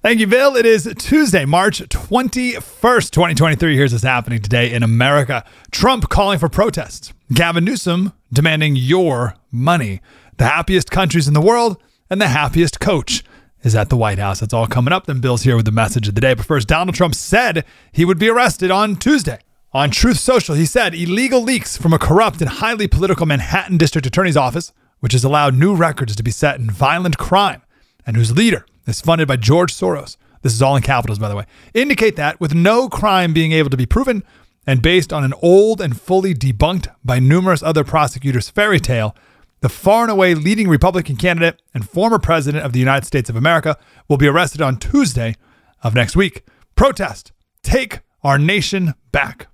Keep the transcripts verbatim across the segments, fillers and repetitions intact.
Thank you, Bill. It is Tuesday, March twenty-first, twenty twenty-three. Here's what's happening today in America. Trump calling for protests. Gavin Newsom demanding your money. The happiest countries in the world and the happiest coach is at the White House. That's all coming up. Then Bill's here with the message of the day. But first, Donald Trump said he would be arrested on Tuesday. On Truth Social, he said illegal leaks from a corrupt and highly political Manhattan District Attorney's Office, which has allowed new records to be set in violent crime and whose leader is funded by George Soros. This is all in capitals, by the way. Indicate that with no crime being able to be proven and based on an old and fully debunked by numerous other prosecutors fairy tale, the far and away leading Republican candidate and former president of the United States of America will be arrested on Tuesday of next week. Protest. Take our nation back.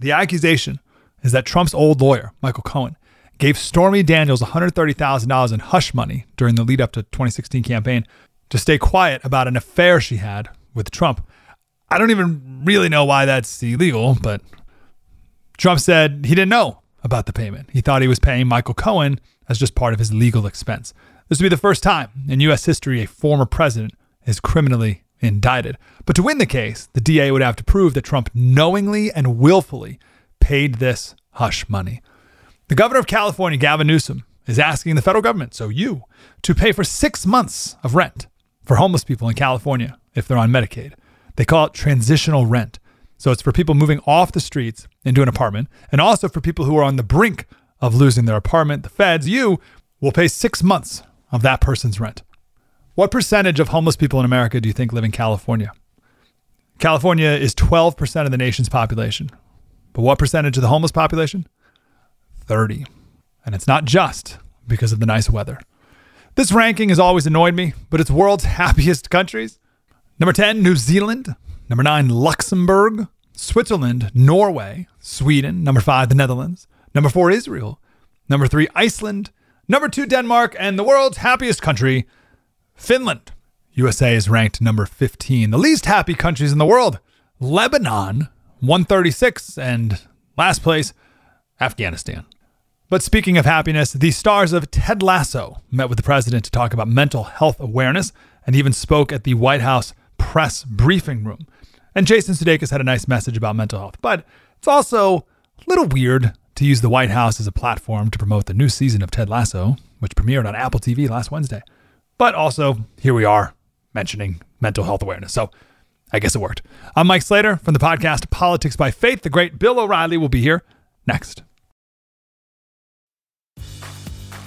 The accusation is that Trump's old lawyer, Michael Cohen, gave Stormy Daniels one hundred thirty thousand dollars in hush money during the lead up to twenty sixteen campaign to stay quiet about an affair she had with Trump. I don't even really know why that's illegal, but Trump said he didn't know about the payment. He thought he was paying Michael Cohen as just part of his legal expense. This would be the first time in U S history a former president is criminally indicted. But to win the case, the D A would have to prove that Trump knowingly and willfully paid this hush money. The governor of California, Gavin Newsom, is asking the federal government, so you, to pay for six months of rent for homeless people in California if they're on Medicaid. They call it transitional rent. So it's for people moving off the streets into an apartment and also for people who are on the brink of losing their apartment. The feds, you, will pay six months of that person's rent. What percentage of homeless people in America do you think live in California? California is twelve percent of the nation's population. But what percentage of the homeless population? thirty. And it's not just because of the nice weather. This ranking has always annoyed me, but it's world's happiest countries. Number ten, New Zealand. Number nine, Luxembourg. Switzerland, Norway, Sweden. Number five, the Netherlands. Number four, Israel. Number three, Iceland. Number two, Denmark. And the world's happiest country, Finland. U S A is ranked number fifteen. The least happy countries in the world, Lebanon, one thirty-six. And last place, Afghanistan. But speaking of happiness, the stars of Ted Lasso met with the president to talk about mental health awareness and even spoke at the White House press briefing room. And Jason Sudeikis had a nice message about mental health. But it's also a little weird to use the White House as a platform to promote the new season of Ted Lasso, which premiered on Apple T V last Wednesday. But also, here we are mentioning mental health awareness. So I guess it worked. I'm Mike Slater from the podcast Politics by Faith. The great Bill O'Reilly will be here next.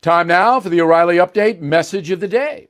Time now for the O'Reilly Update message of the day.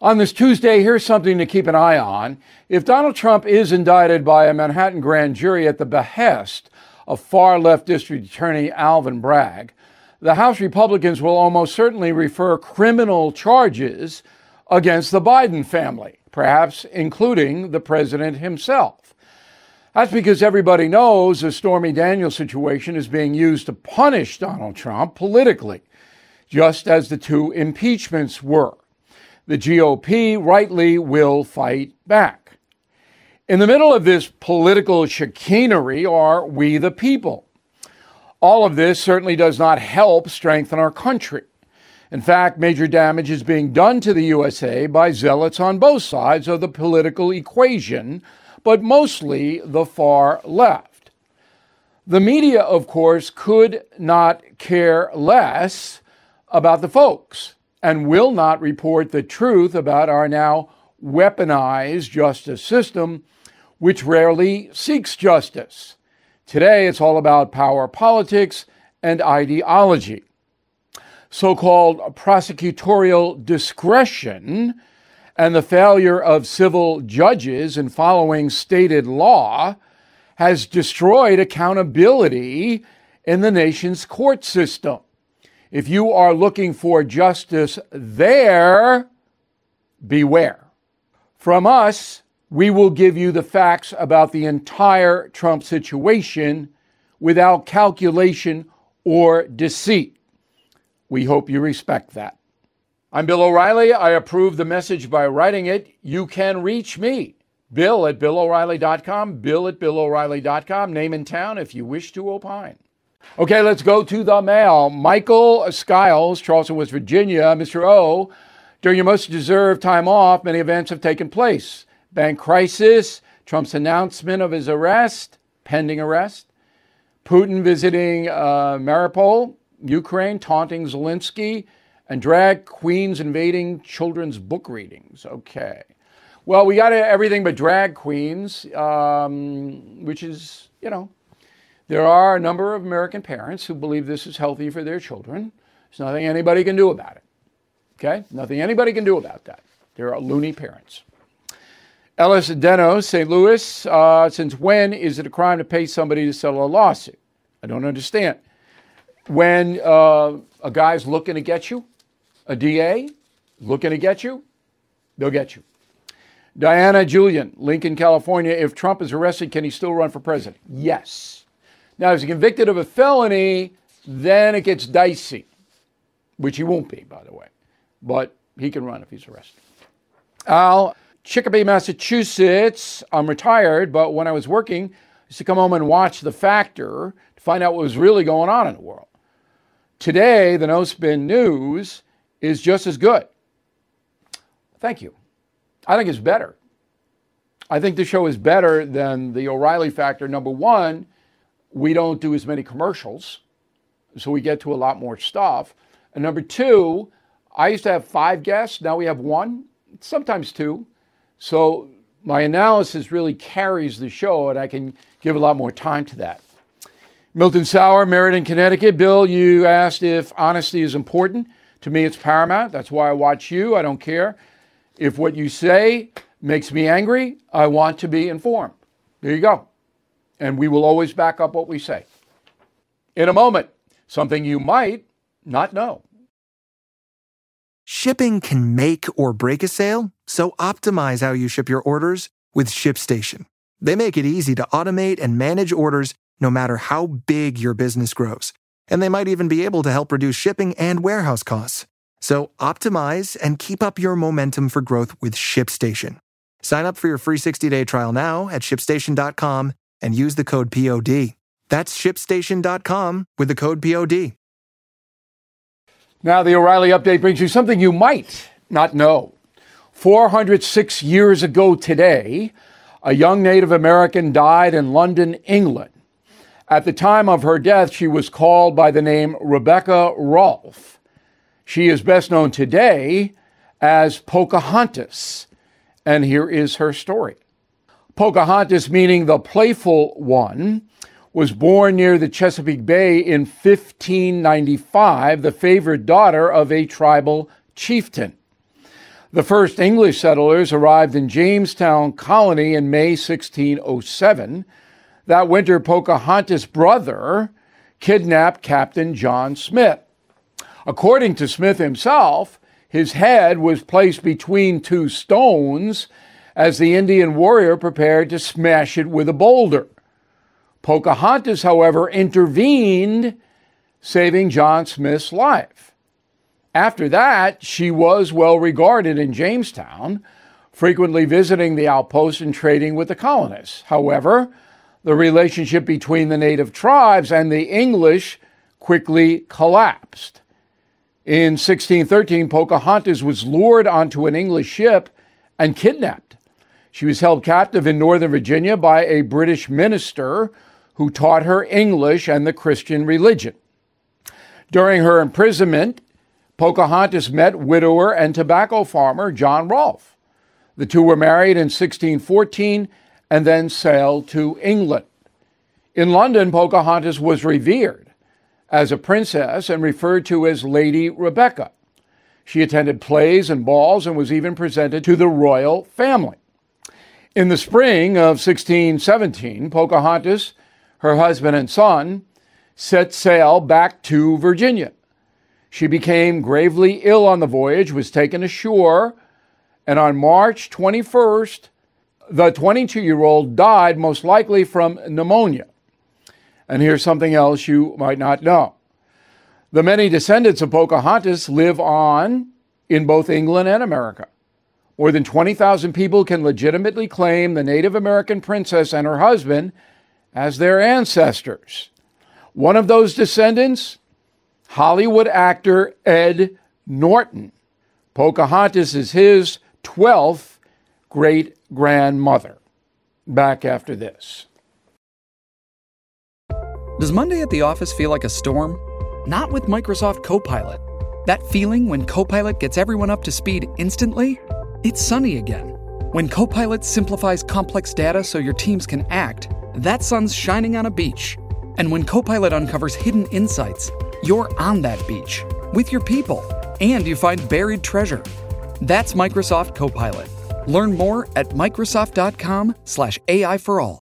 On this Tuesday, here's something to keep an eye on. If Donald Trump is indicted by a Manhattan grand jury at the behest of far-left district attorney Alvin Bragg, the House Republicans will almost certainly refer criminal charges against the Biden family, perhaps including the president himself. That's because everybody knows the Stormy Daniels situation is being used to punish Donald Trump politically, just as the two impeachments were. The G O P rightly will fight back. In the middle of this political chicanery are we the people. All of this certainly does not help strengthen our country. In fact, major damage is being done to the U S A by zealots on both sides of the political equation, but mostly the far left. The media, of course, could not care less about the folks and will not report the truth about our now weaponized justice system, which rarely seeks justice. Today, it's all about power politics and ideology. So-called prosecutorial discretion and the failure of civil judges in following stated law has destroyed accountability in the nation's court system. If you are looking for justice there, beware. From us, we will give you the facts about the entire Trump situation without calculation or deceit. We hope you respect that. I'm Bill O'Reilly. I approve the message by writing it. You can reach me, Bill at Bill O'Reilly dot com, Bill at Bill O'Reilly dot com, name and town if you wish to opine. Okay, let's go to the mail. Michael Skiles, Charleston, West Virginia. Mister O, during your most deserved time off, many events have taken place. Bank crisis, Trump's announcement of his arrest, pending arrest, Putin visiting uh, Maripol, Ukraine, taunting Zelensky, and drag queens invading children's book readings. Okay. Well, we got everything but drag queens, um, which is, you know, there are a number of American parents who believe this is healthy for their children. There's nothing anybody can do about it. Okay? Nothing anybody can do about that. There are loony parents. Ellis Deno, Saint Louis, uh, since when is it a crime to pay somebody to settle a lawsuit? I don't understand. When uh, a guy's looking to get you, a D A looking to get you, they'll get you. Diana Julian, Lincoln, California, if Trump is arrested, can he still run for president? Yes. Now, if he's convicted of a felony, then it gets dicey, which he won't be, by the way. But he can run if he's arrested. Al, Chicopee, Massachusetts. I'm retired, but when I was working, I used to come home and watch The Factor to find out what was really going on in the world. Today, the No Spin News is just as good. Thank you. I think it's better. I think the show is better than the O'Reilly Factor, number one. We don't do as many commercials, so we get to a lot more stuff. And number two, I used to have five guests. Now we have one, sometimes two. So my analysis really carries the show, and I can give a lot more time to that. Milton Sauer, Meriden, Connecticut. Bill, you asked if honesty is important. To me, it's paramount. That's why I watch you. I don't care. If what you say makes me angry, I want to be informed. There you go. And we will always back up what we say. In a moment, something you might not know. Shipping can make or break a sale, so optimize how you ship your orders with ShipStation. They make it easy to automate and manage orders no matter how big your business grows. And they might even be able to help reduce shipping and warehouse costs. So optimize and keep up your momentum for growth with ShipStation. Sign up for your free sixty-day trial now at ShipStation dot com. and use the code P O D. That's ShipStation dot com with the code P O D. Now the O'Reilly Update brings you something you might not know. four hundred six years ago today, a young Native American died in London, England. At the time of her death, she was called by the name Rebecca Rolfe. She is best known today as Pocahontas. And here is her story. Pocahontas, meaning the playful one, was born near the Chesapeake Bay in fifteen ninety-five, the favored daughter of a tribal chieftain. The first English settlers arrived in Jamestown Colony in May sixteen oh seven. that winter, Pocahontas' brother kidnapped Captain John Smith. According to Smith himself, his head was placed between two stones as the Indian warrior prepared to smash it with a boulder. Pocahontas, however, intervened, saving John Smith's life. After that, she was well regarded in Jamestown, frequently visiting the outposts and trading with the colonists. However, the relationship between the native tribes and the English quickly collapsed. In sixteen thirteen, Pocahontas was lured onto an English ship and kidnapped. She was held captive in Northern Virginia by a British minister who taught her English and the Christian religion. During her imprisonment, Pocahontas met widower and tobacco farmer John Rolfe. The two were married in sixteen fourteen and then sailed to England. In London, Pocahontas was revered as a princess and referred to as Lady Rebecca. She attended plays and balls and was even presented to the royal family. In the spring of sixteen seventeen, Pocahontas, her husband and son, set sail back to Virginia. She became gravely ill on the voyage, was taken ashore, and on March twenty-first, the twenty-two-year-old died, most likely from pneumonia. And here's something else you might not know. The many descendants of Pocahontas live on in both England and America. More than twenty thousand people can legitimately claim the Native American princess and her husband as their ancestors. One of those descendants, Hollywood actor Ed Norton. Pocahontas is his twelfth great-grandmother. Back after this. Does Monday at the office feel like a storm? Not with Microsoft Copilot. That feeling when Copilot gets everyone up to speed instantly? It's sunny again. When Copilot simplifies complex data so your teams can act, that sun's shining on a beach. And when Copilot uncovers hidden insights, you're on that beach with your people and you find buried treasure. That's Microsoft Copilot. Learn more at Microsoft dot com slash A I for all.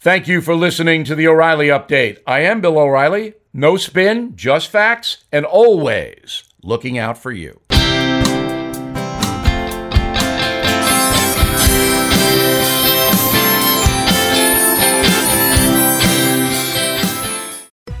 Thank you for listening to the O'Reilly Update. I am Bill O'Reilly. No spin, just facts, and always looking out for you. It